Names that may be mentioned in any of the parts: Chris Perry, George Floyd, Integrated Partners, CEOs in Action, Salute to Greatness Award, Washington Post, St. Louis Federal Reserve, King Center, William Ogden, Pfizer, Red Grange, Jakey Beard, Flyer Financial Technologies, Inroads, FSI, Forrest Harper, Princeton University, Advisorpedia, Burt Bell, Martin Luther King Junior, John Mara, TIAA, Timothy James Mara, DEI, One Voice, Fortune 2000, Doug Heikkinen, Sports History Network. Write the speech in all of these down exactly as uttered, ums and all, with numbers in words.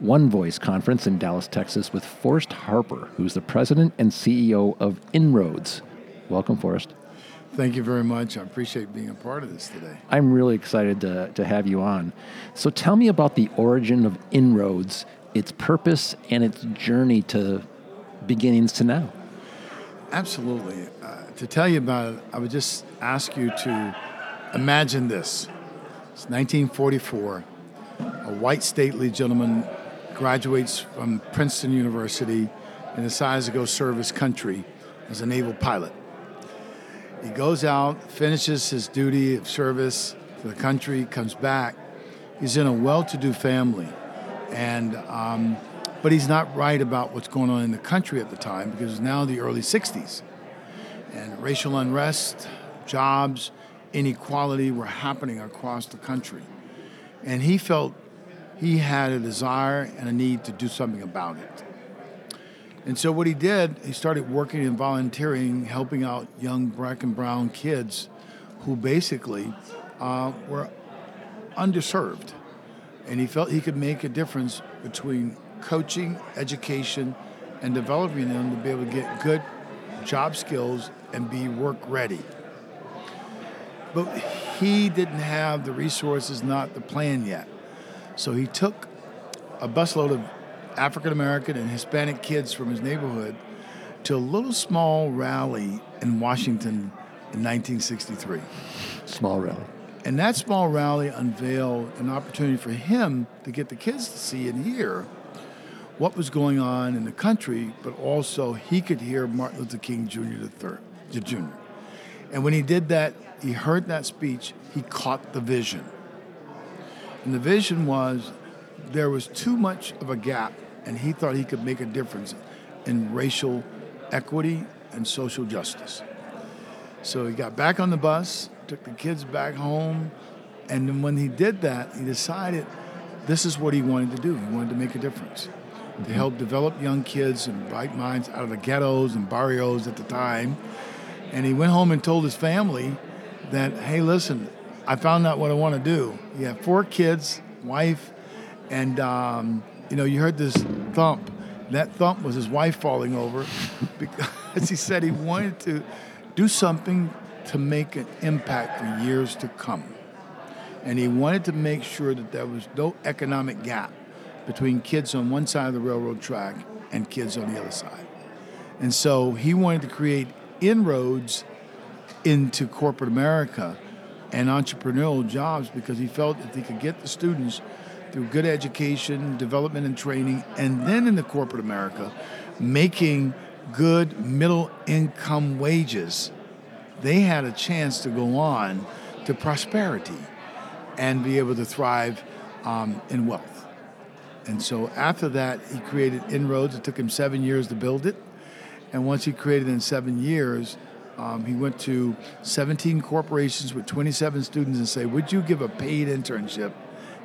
One Voice conference in Dallas, Texas with Forrest Harper, who's the president and C E O of Inroads. Welcome, Forrest. Thank you very much. I appreciate being a part of this today. I'm really excited to, to have you on. So tell me about the origin of Inroads, its purpose, and its journey to beginnings to now. Absolutely. Uh, to tell you about it, I would just ask you to imagine this. It's nineteen forty-four. A white stately gentleman graduates from Princeton University and decides to go serve his country as a naval pilot. He goes out, finishes his duty of service to the country, comes back. He's in a well-to-do family, and um, but he's not right about what's going on in the country at the time, because it's now the early sixties. And racial unrest, jobs, inequality were happening across the country. And he felt he had a desire and a need to do something about it. And so what he did, he started working and volunteering, helping out young black and brown kids who basically uh, were underserved. And he felt he could make a difference between coaching, education, and developing them to be able to get good job skills and be work ready. But he didn't have the resources, not the plan yet. So he took a busload of African-American and Hispanic kids from his neighborhood to a little small rally in Washington in nineteen sixty-three. Small rally. And that small rally unveiled an opportunity for him to get the kids to see and hear what was going on in the country, but also he could hear Martin Luther King Junior the third, Junior And when he did that, he heard that speech, he caught the vision. And the vision was there was too much of a gap, and he thought he could make a difference in racial equity and social justice. So he got back on the bus, took the kids back home, and then when he did that, he decided this is what he wanted to do. He wanted to make a difference, mm-hmm. to help develop young kids and bright minds out of the ghettos and barrios at the time. And he went home and told his family that, hey, listen, I found out what I want to do. You have four kids, wife, and, um, you know, you heard this thump. That thump was his wife falling over because he said he wanted to do something to make an impact for years to come. And he wanted to make sure that there was no economic gap between kids on one side of the railroad track and kids on the other side. And so he wanted to create inroads into corporate America and entrepreneurial jobs, because he felt that they could get the students through good education, development and training, and then into corporate America, making good middle income wages, they had a chance to go on to prosperity and be able to thrive um, in wealth. And so after that, he created Inroads. It took him seven years to build it. And once he created it in seven years, um, he went to seventeen corporations with twenty-seven students and said, would you give a paid internship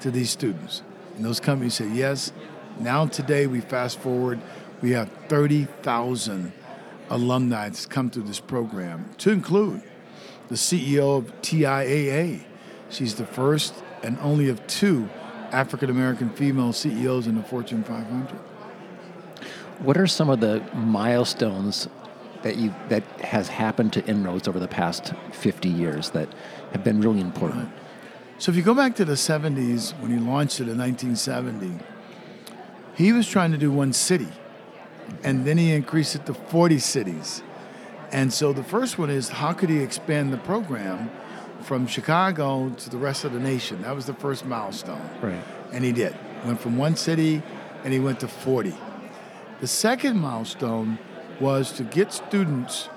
to these students? And those companies said, yes. Now today, we fast forward, we have thirty thousand alumni that's come through this program, to include the C E O of T I A A. She's the first and only of two African-American female C E Os in the Fortune five hundred. What are some of the milestones that you that has happened to Inroads over the past fifty years that have been really important? Right. So if you go back to the seventies, when he launched it in nineteen seventy, he was trying to do one city, and then he increased it to forty cities. And so the first one is, how could he expand the program from Chicago to the rest of the nation? That was the first milestone. Right. And he did. Went from one city, and he went to forty. The second milestone was to get students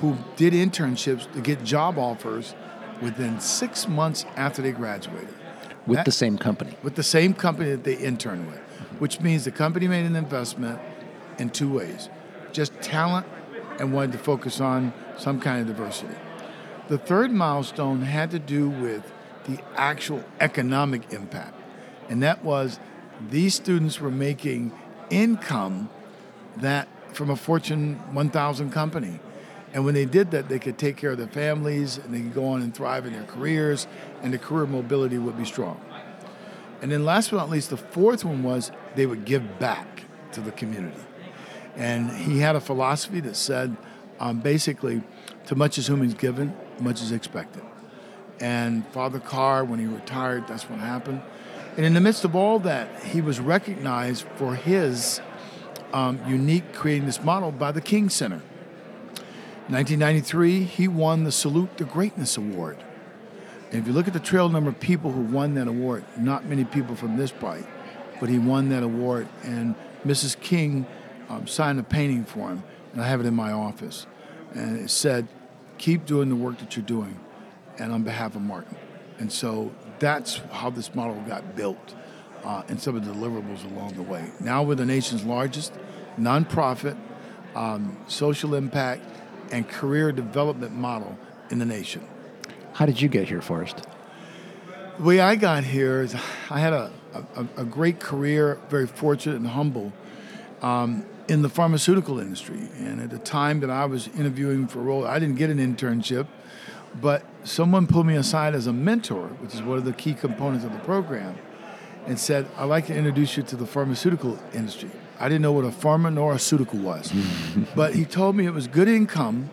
who did internships to get job offers within six months after they graduated. With that, the same company? With the same company that they interned with. Mm-hmm. which means the company made an investment in two ways, just talent and wanted to focus on some kind of diversity. The third milestone had to do with the actual economic impact, and that was these students were making income that from a Fortune one thousand company. And when they did that, they could take care of their families and they could go on and thrive in their careers, and the career mobility would be strong. And then last but not least, the fourth one was they would give back to the community. And he had a philosophy that said, um, basically, to much as whom is given, much is expected. And Father Carr, when he retired, that's what happened. And in the midst of all that, he was recognized for his um, unique creating this model by the King Center. In nineteen ninety-three, he won the Salute to Greatness Award. And if you look at the trail number of people who won that award, not many people from this bite, but he won that award. And Missus King um, signed a painting for him, and I have it in my office. And it said, keep doing the work that you're doing, and on behalf of Martin. And so that's how this model got built, uh, and some of the deliverables along the way. Now we're the nation's largest nonprofit, um, social impact, and career development model in the nation. How did you get here, Forrest? The way I got here is I had a, a, a great career, very fortunate and humble, um, in the pharmaceutical industry. And at the time that I was interviewing for a role, I didn't get an internship, but someone pulled me aside as a mentor, which is one of the key components of the program, and said, I'd like to introduce you to the pharmaceutical industry. I didn't know what a pharma nor a pharmaceutical was, but he told me it was good income,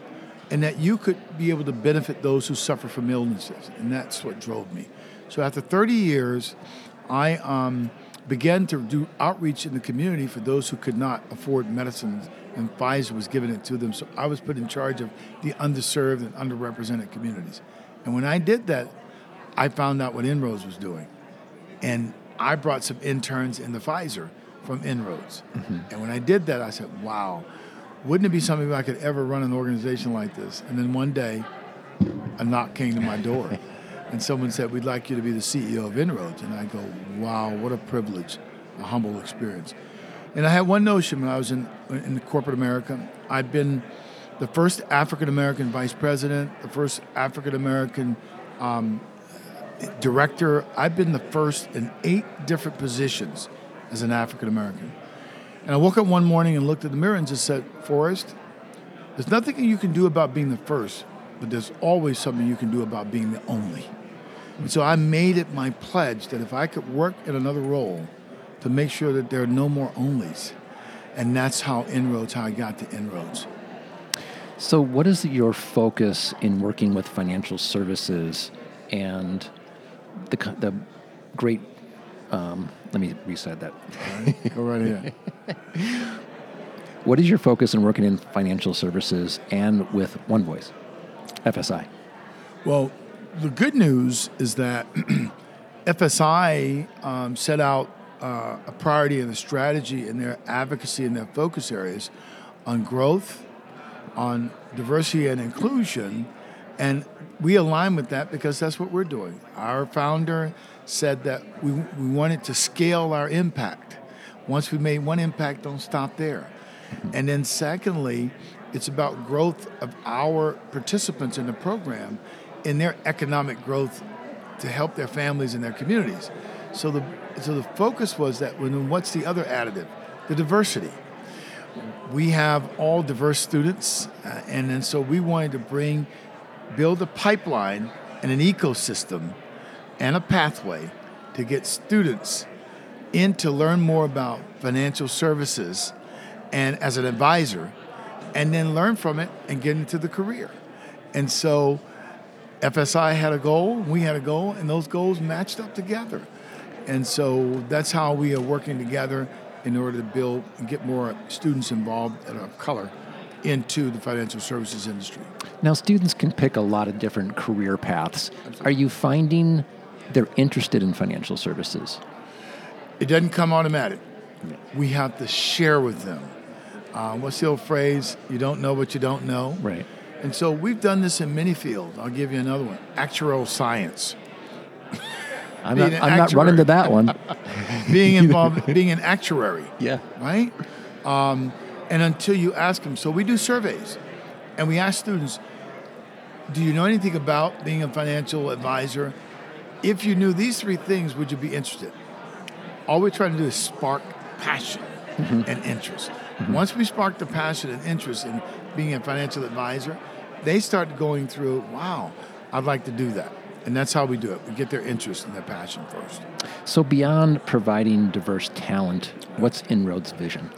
and that you could be able to benefit those who suffer from illnesses. And that's what drove me. So after thirty years, I um, began to do outreach in the community for those who could not afford medicines, and Pfizer was giving it to them. So I was put in charge of the underserved and underrepresented communities. And when I did that, I found out what Inroads was doing. And I brought some interns into Pfizer from Inroads. Mm-hmm. And when I did that, I said, wow. Wouldn't it be something if I could ever run an organization like this? And then one day, a knock came to my door. And someone said, we'd like you to be the C E O of Inroads. And I go, wow, what a privilege, a humble experience. And I had one notion when I was in, in corporate America. I'd been the first African-American vice president, the first African-American um, director. I've been the first in eight different positions as an African-American. And I woke up one morning and looked at the mirror and just said, Forrest, there's nothing you can do about being the first, but there's always something you can do about being the only. And so I made it my pledge that if I could work in another role to make sure that there are no more onlys. And that's how Inroads, how I got to Inroads. So what is your focus in working with financial services and the, the great... Um, let me reset that. All right. Go right ahead. What is your focus in working in financial services and with One Voice, F S I? Well, the good news is that F S I um, set out uh, a priority and a strategy in their advocacy and their focus areas on growth, on diversity and inclusion, and we align with that because that's what we're doing. Our founder said that we, we wanted to scale our impact. Once we made one impact, don't stop there. And then secondly, it's about growth of our participants in the program in their economic growth to help their families and their communities. So the so the focus was that when what's the other additive? The diversity. We have all diverse students, uh, and then so we wanted to bring build a pipeline and an ecosystem and a pathway to get students in to learn more about financial services and as an advisor, and then learn from it and get into the career. And so F S I had a goal, we had a goal, and those goals matched up together. And so that's how we are working together in order to build and get more students involved of color into the financial services industry. Now, students can pick a lot of different career paths. Absolutely. Are you finding they're interested in financial services? It doesn't come automatic. No. We have to share with them. Uh, what's the old phrase? You don't know what you don't know. Right. And so we've done this in many fields. I'll give you another one. Actuarial science. I'm not, I'm not running to that one. Being involved, being an actuary. Yeah. Right? Um, and until you ask them. So we do surveys. And we ask students, do you know anything about being a financial advisor? If you knew these three things, would you be interested? All we're trying to do is spark passion mm-hmm. and interest. Mm-hmm. Once we spark the passion and interest in being a financial advisor, they start going through, wow, I'd like to do that. And that's how we do it. We get their interest and their passion first. So beyond providing diverse talent, what's Inroads' vision?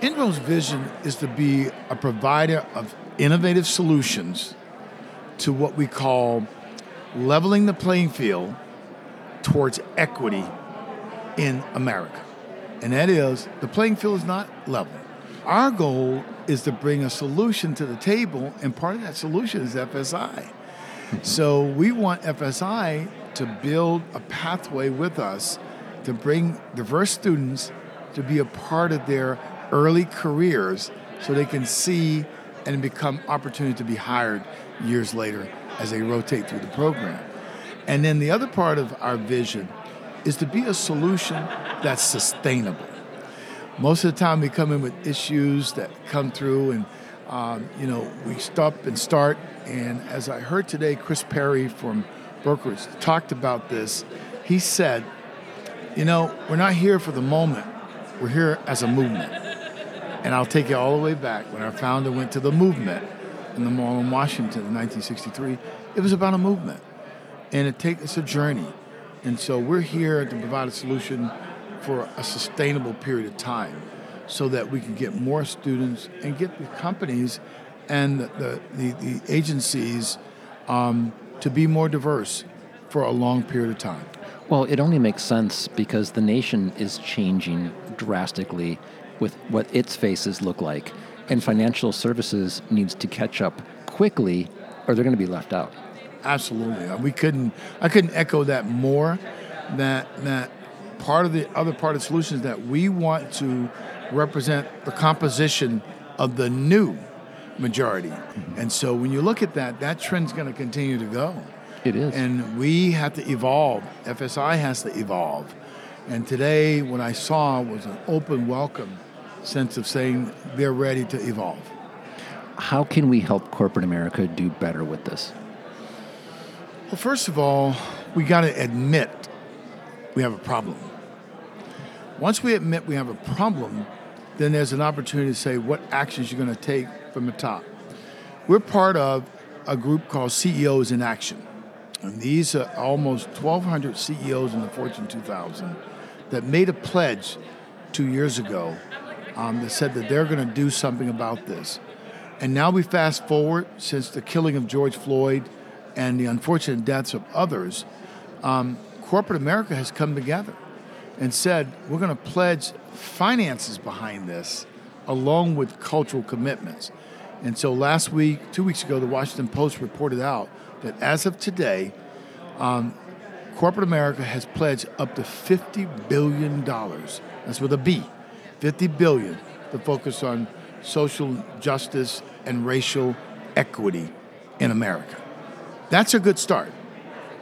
Inroads' vision is to be a provider of innovative solutions to what we call leveling the playing field towards equity in America. And that is, the playing field is not level. Our goal is to bring a solution to the table, and part of that solution is F S I. So we want F S I to build a pathway with us to bring diverse students to be a part of their early careers so they can see and become opportunity to be hired years later as they rotate through the program. And then the other part of our vision is to be a solution that's sustainable. Most of the time we come in with issues that come through and Um, you know, we stop and start, and as I heard today, Chris Perry from Brokerage talked about this. He said, you know, we're not here for the moment. We're here as a movement. And I'll take you all the way back when our founder went to the movement in the mall in Washington in nineteen sixty-three. It was about a movement, and it takes it's a journey. And so we're here to provide a solution for a sustainable period of time, so that we can get more students and get the companies and the the, the agencies um, to be more diverse for a long period of time. Well, it only makes sense because the nation is changing drastically with what its faces look like, and financial services needs to catch up quickly or they're going to be left out. Absolutely. We couldn't, I couldn't echo that more, that, that part of the other part of the solution is that we want to represent the composition of the new majority. Mm-hmm. And so when you look at that, that trend's going to continue to go. It is. And we have to evolve. F S I has to evolve. And today what I saw was an open welcome sense of saying they're ready to evolve. How can we help corporate America do better with this? Well, first of all, we got to admit we have a problem. Once we admit we have a problem, then there's an opportunity to say what actions you're going to take from the top. We're part of a group called C E Os in Action. And these are almost twelve hundred C E Os in the Fortune two thousand that made a pledge two years ago um, that said that they're going to do something about this. And now we fast forward since the killing of George Floyd and the unfortunate deaths of others, um, corporate America has come together and said, we're going to pledge finances behind this along with cultural commitments. And so last week, two weeks ago, the Washington Post reported out that as of today, um, corporate America has pledged up to fifty billion dollars, that's with a B, fifty billion dollars to focus on social justice and racial equity in America. That's a good start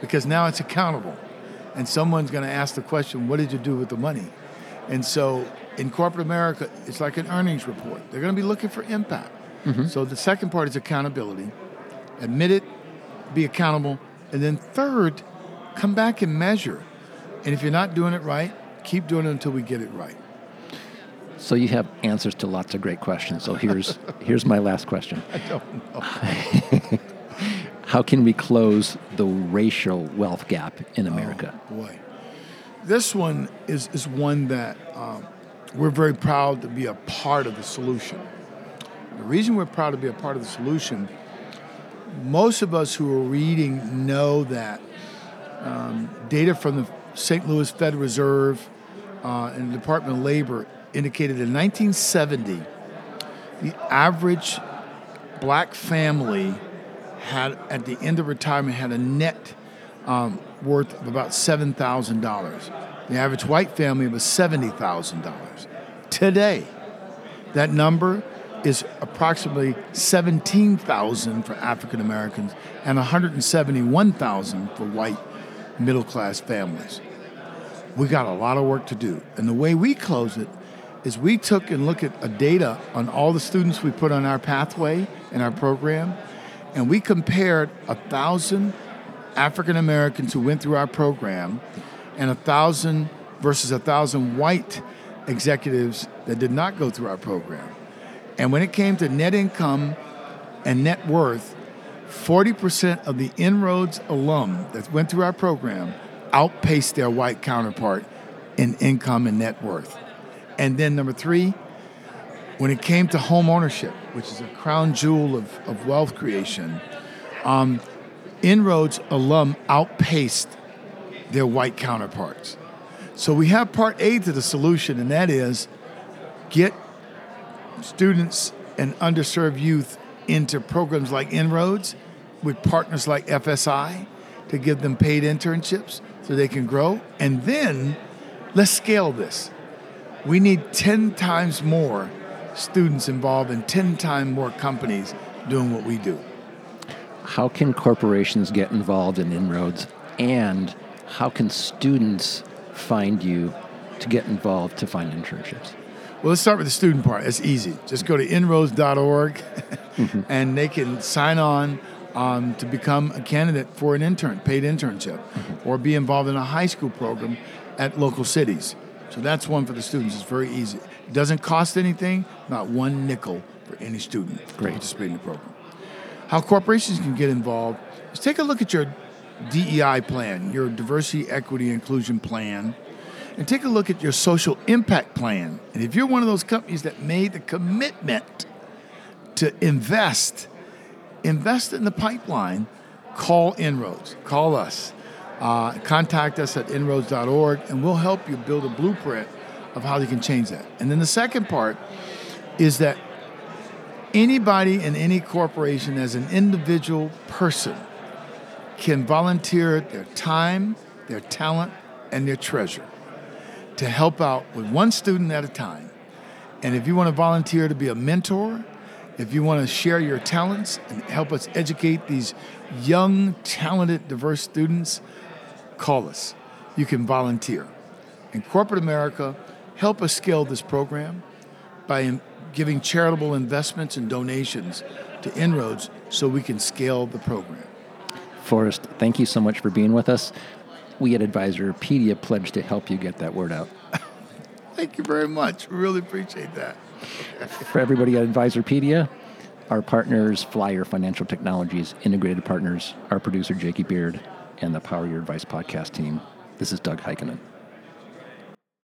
because now it's accountable. And someone's going to ask the question, what did you do with the money? And so in corporate America, it's like an earnings report. They're going to be looking for impact. Mm-hmm. So the second part is accountability. Admit it, be accountable. And then third, come back and measure. And if you're not doing it right, keep doing it until we get it right. So you have answers to lots of great questions. So here's here's my last question. I don't know. How can we close the racial wealth gap in America? Oh, boy. This one is, is one that um, we're very proud to be a part of the solution. The reason we're proud to be a part of the solution, most of us who are reading know that um, data from the Saint Louis Federal Reserve uh, and the Department of Labor indicated in nineteen seventy, the average black family had at the end of retirement had a net um, worth of about seven thousand dollars. The average white family was seventy thousand dollars. Today, that number is approximately seventeen thousand dollars for African Americans and one hundred seventy-one thousand dollars for white middle-class families. We got a lot of work to do. And the way we close it is we took and looked at a data on all the students we put on our pathway in our program, and we compared one thousand African Americans who went through our program and one thousand versus one thousand white executives that did not go through our program. And when it came to net income and net worth, forty percent of the Inroads alum that went through our program outpaced their white counterpart in income and net worth. And then number three, when it came to home ownership, which is a crown jewel of, of wealth creation, um, Inroads alum outpaced their white counterparts. So we have part A to the solution, and that is get students and underserved youth into programs like Inroads with partners like F S I to give them paid internships so they can grow. And then let's scale this. We need ten times more students involved and ten times more companies doing what we do. How can corporations get involved in Inroads, and how can students find you to get involved to find internships? Well, let's start with the student part. It's easy. Just go to inroads dot org mm-hmm. and they can sign on um, to become a candidate for an intern, paid internship, mm-hmm. or be involved in a high school program at local cities. So that's one for the students. It's very easy. It doesn't cost anything, not one nickel for any student Great. To participate in the program. How corporations can get involved is take a look at your D E I plan, your diversity, equity, inclusion plan, and take a look at your social impact plan. And if you're one of those companies that made the commitment to invest, invest in the pipeline, call Inroads, call us. Uh, contact us at inroads dot org, and we'll help you build a blueprint of how you can change that. And then the second part is that anybody in any corporation as an individual person can volunteer their time, their talent, and their treasure to help out with one student at a time. And if you want to volunteer to be a mentor, if you want to share your talents and help us educate these young, talented, diverse students, call us. You can volunteer. In corporate America, help us scale this program by giving charitable investments and donations to Inroads so we can scale the program. Forrest, thank you so much for being with us. We at Advisorpedia pledge to help you get that word out. Thank you very much. Really appreciate that. For everybody at Advisorpedia, our partners, Flyer Financial Technologies, Integrated Partners, our producer, Jakey Beard, and the Power Your Advice podcast team. This is Doug Heikkinen.